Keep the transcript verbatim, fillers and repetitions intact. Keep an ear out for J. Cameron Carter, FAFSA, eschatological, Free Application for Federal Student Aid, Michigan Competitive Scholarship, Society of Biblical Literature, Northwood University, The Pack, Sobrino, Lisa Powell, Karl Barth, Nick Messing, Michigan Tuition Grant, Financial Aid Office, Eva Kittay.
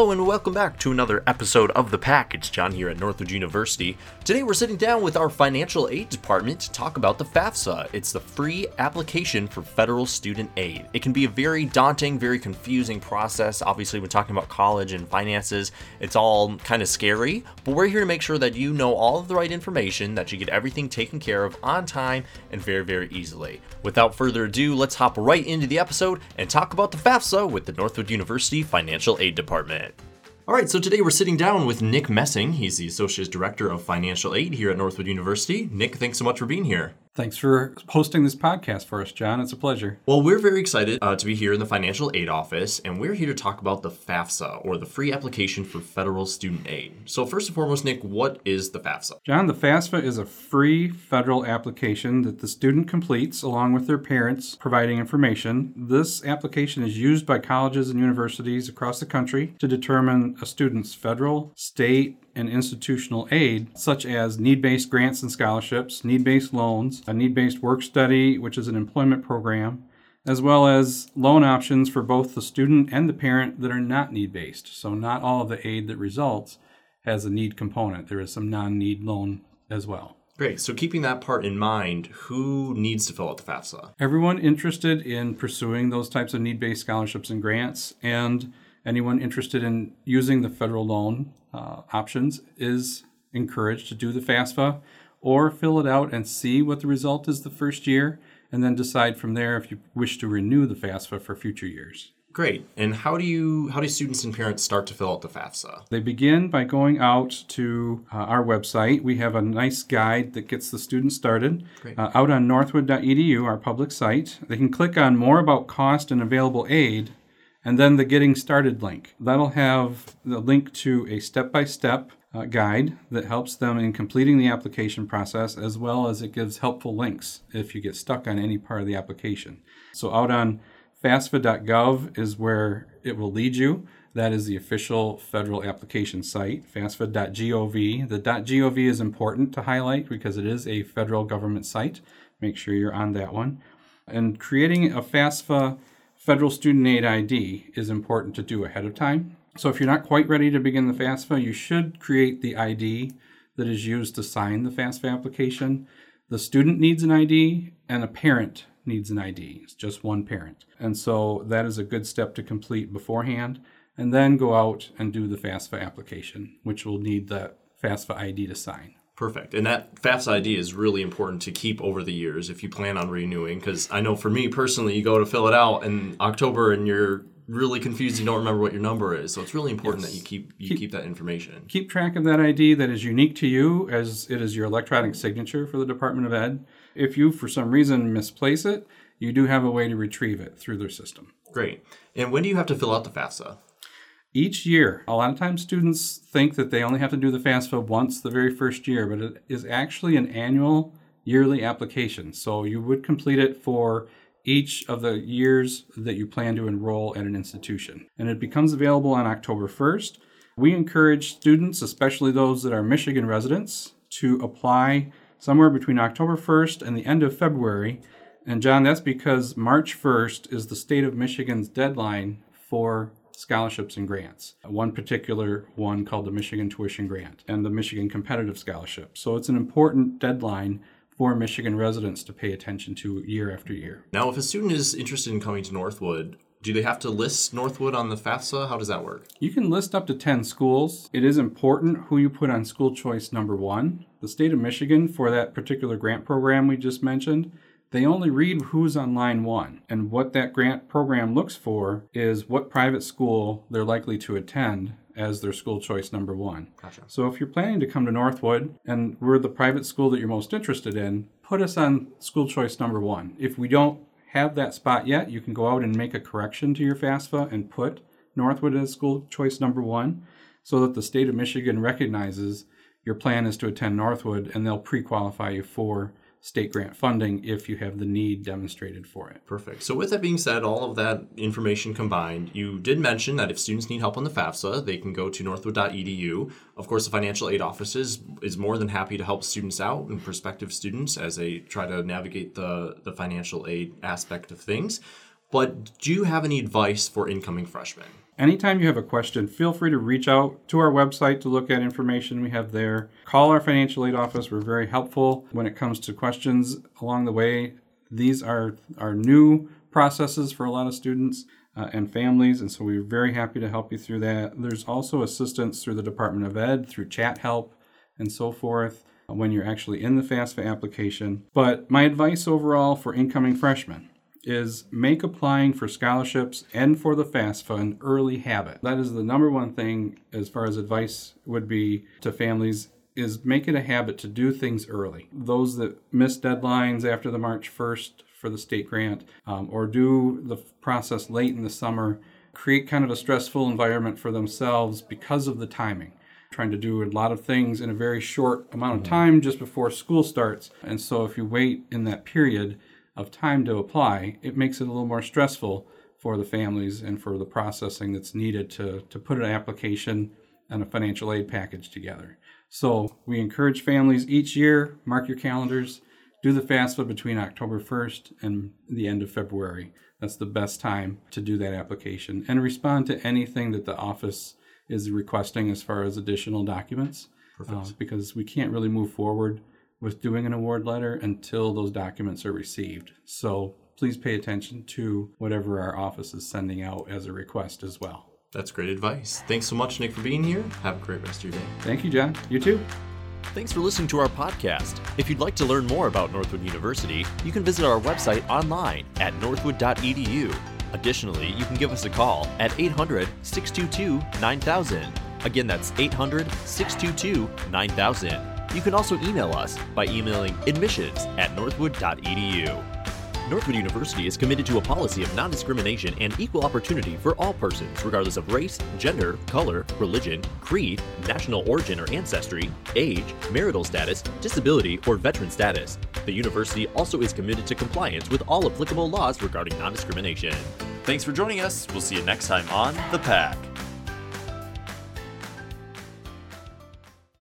Hello and welcome back to another episode of The Pack. It's John here at Northwood University. Today we're sitting down with our Financial Aid Department to talk about the FAFSA. It's the Free Application for Federal Student Aid. It can be a very daunting, very confusing process. Obviously, when talking about college and finances, it's all kind of scary, but we're here to make sure that you know all of the right information, that you get everything taken care of on time and very, very easily. Without further ado, let's hop right into the episode and talk about the FAFSA with the Northwood University Financial Aid Department. All right, so today we're sitting down with Nick Messing. He's the Associate Director of Financial Aid here at Northwood University. Nick, thanks so much for being here. Thanks for hosting this podcast for us, John. It's a pleasure. Well, we're very excited uh, to be here in the Financial Aid Office, and we're here to talk about the FAFSA, or the Free Application for Federal Student Aid. So first and foremost, Nick, what is the FAFSA? John, the FAFSA is a free federal application that the student completes along with their parents providing information. This application is used by colleges and universities across the country to determine a student's federal, state, and institutional aid, such as need-based grants and scholarships, need-based loans, a need-based work study, which is an employment program, as well as loan options for both the student and the parent that are not need-based. So not all of the aid that results has a need component. There is some non-need loan as well. Great. So keeping that part in mind, who needs to fill out the FAFSA? Everyone interested in pursuing those types of need-based scholarships and grants, and anyone interested in using the federal loan uh, options is encouraged to do the FAFSA or fill it out and see what the result is the first year, and then decide from there if you wish to renew the FAFSA for future years. Great. And how do you how do students and parents start to fill out the FAFSA? They begin by going out to uh, our website. We have a nice guide that gets the students started uh, out on northwood dot e d u, our public site. They can click on More About Cost and Available Aid, and then the Getting Started link. That'll have the link to a step-by-step uh, guide that helps them in completing the application process, as well as it gives helpful links if you get stuck on any part of the application. So out on FAFSA dot gov is where it will lead you. That is the official federal application site, FAFSA dot gov. The .gov is important to highlight because it is a federal government site. Make sure you're on that one. And creating a FAFSA Federal Student Aid I D is important to do ahead of time. So if you're not quite ready to begin the FAFSA, you should create the I D that is used to sign the FAFSA application. The student needs an I D and a parent needs an I D. It's just one parent. And so that is a good step to complete beforehand, and then go out and do the FAFSA application, which will need the FAFSA I D to sign. Perfect. And that FAFSA I D is really important to keep over the years if you plan on renewing, because I know for me personally, you go to fill it out in October and you're really confused. You don't remember what your number is. So it's really important yes. that you keep you keep, keep that information. Keep track of that I D that is unique to you, as it is your electronic signature for the Department of Ed. If you, for some reason, misplace it, you do have a way to retrieve it through their system. Great. And when do you have to fill out the FAFSA? Each year. A lot of times students think that they only have to do the FAFSA once the very first year, but it is actually an annual yearly application. So you would complete it for each of the years that you plan to enroll at an institution. And it becomes available on October first. We encourage students, especially those that are Michigan residents, to apply somewhere between October first and the end of February. And John, that's because March first is the state of Michigan's deadline for scholarships and grants. One particular one called the Michigan Tuition Grant and the Michigan Competitive Scholarship. So it's an important deadline for Michigan residents to pay attention to year after year. Now, if a student is interested in coming to Northwood, do they have to list Northwood on the FAFSA? How does that work? You can list up to ten schools. It is important who you put on school choice number one. The state of Michigan, for that particular grant program we just mentioned, they only read who's on line one. And what that grant program looks for is what private school they're likely to attend as their school choice number one. Gotcha. So if you're planning to come to Northwood and we're the private school that you're most interested in, put us on school choice number one. If we don't have that spot yet, you can go out and make a correction to your FAFSA and put Northwood as school choice number one, so that the state of Michigan recognizes your plan is to attend Northwood, and they'll pre-qualify you for state grant funding if you have the need demonstrated for it. Perfect. So with that being said, all of that information combined, you did mention that if students need help on the FAFSA, they can go to northwood dot e d u. Of course, the Financial Aid Office is, is more than happy to help students out and prospective students as they try to navigate the, the financial aid aspect of things. But do you have any advice for incoming freshmen? Anytime you have a question, feel free to reach out to our website to look at information we have there. Call our financial aid office. We're very helpful when it comes to questions along the way. These are, are new processes for a lot of students uh, and families, and so we're very happy to help you through that. There's also assistance through the Department of Ed, through chat help and so forth uh, when you're actually in the FAFSA application. But my advice overall for incoming freshmen is make applying for scholarships and for the FAFSA an early habit. That is the number one thing as far as advice would be to families, is make it a habit to do things early. Those that miss deadlines after the March first for the state grant um, or do the process late in the summer create kind of a stressful environment for themselves because of the timing. Trying to do a lot of things in a very short amount of time just before school starts. And so if you wait in that period of time to apply, it makes it a little more stressful for the families and for the processing that's needed to, to put an application and a financial aid package together. So we encourage families each year, mark your calendars, do the FAFSA between October first and the end of February. That's the best time to do that application and respond to anything that the office is requesting as far as additional documents. Uh, because we can't really move forward with doing an award letter until those documents are received. So please pay attention to whatever our office is sending out as a request as well. That's great advice. Thanks so much, Nick, for being here. Have a great rest of your day. Thank you, John. You too. Thanks for listening to our podcast. If you'd like to learn more about Northwood University, you can visit our website online at northwood dot e d u. Additionally, you can give us a call at eight hundred, six two two, nine thousand. Again, that's eight hundred, six two two, nine thousand. You can also email us by emailing admissions at northwood dot e d u. Northwood University is committed to a policy of non-discrimination and equal opportunity for all persons, regardless of race, gender, color, religion, creed, national origin or ancestry, age, marital status, disability, or veteran status. The university also is committed to compliance with all applicable laws regarding non-discrimination. Thanks for joining us. We'll see you next time on The Pack.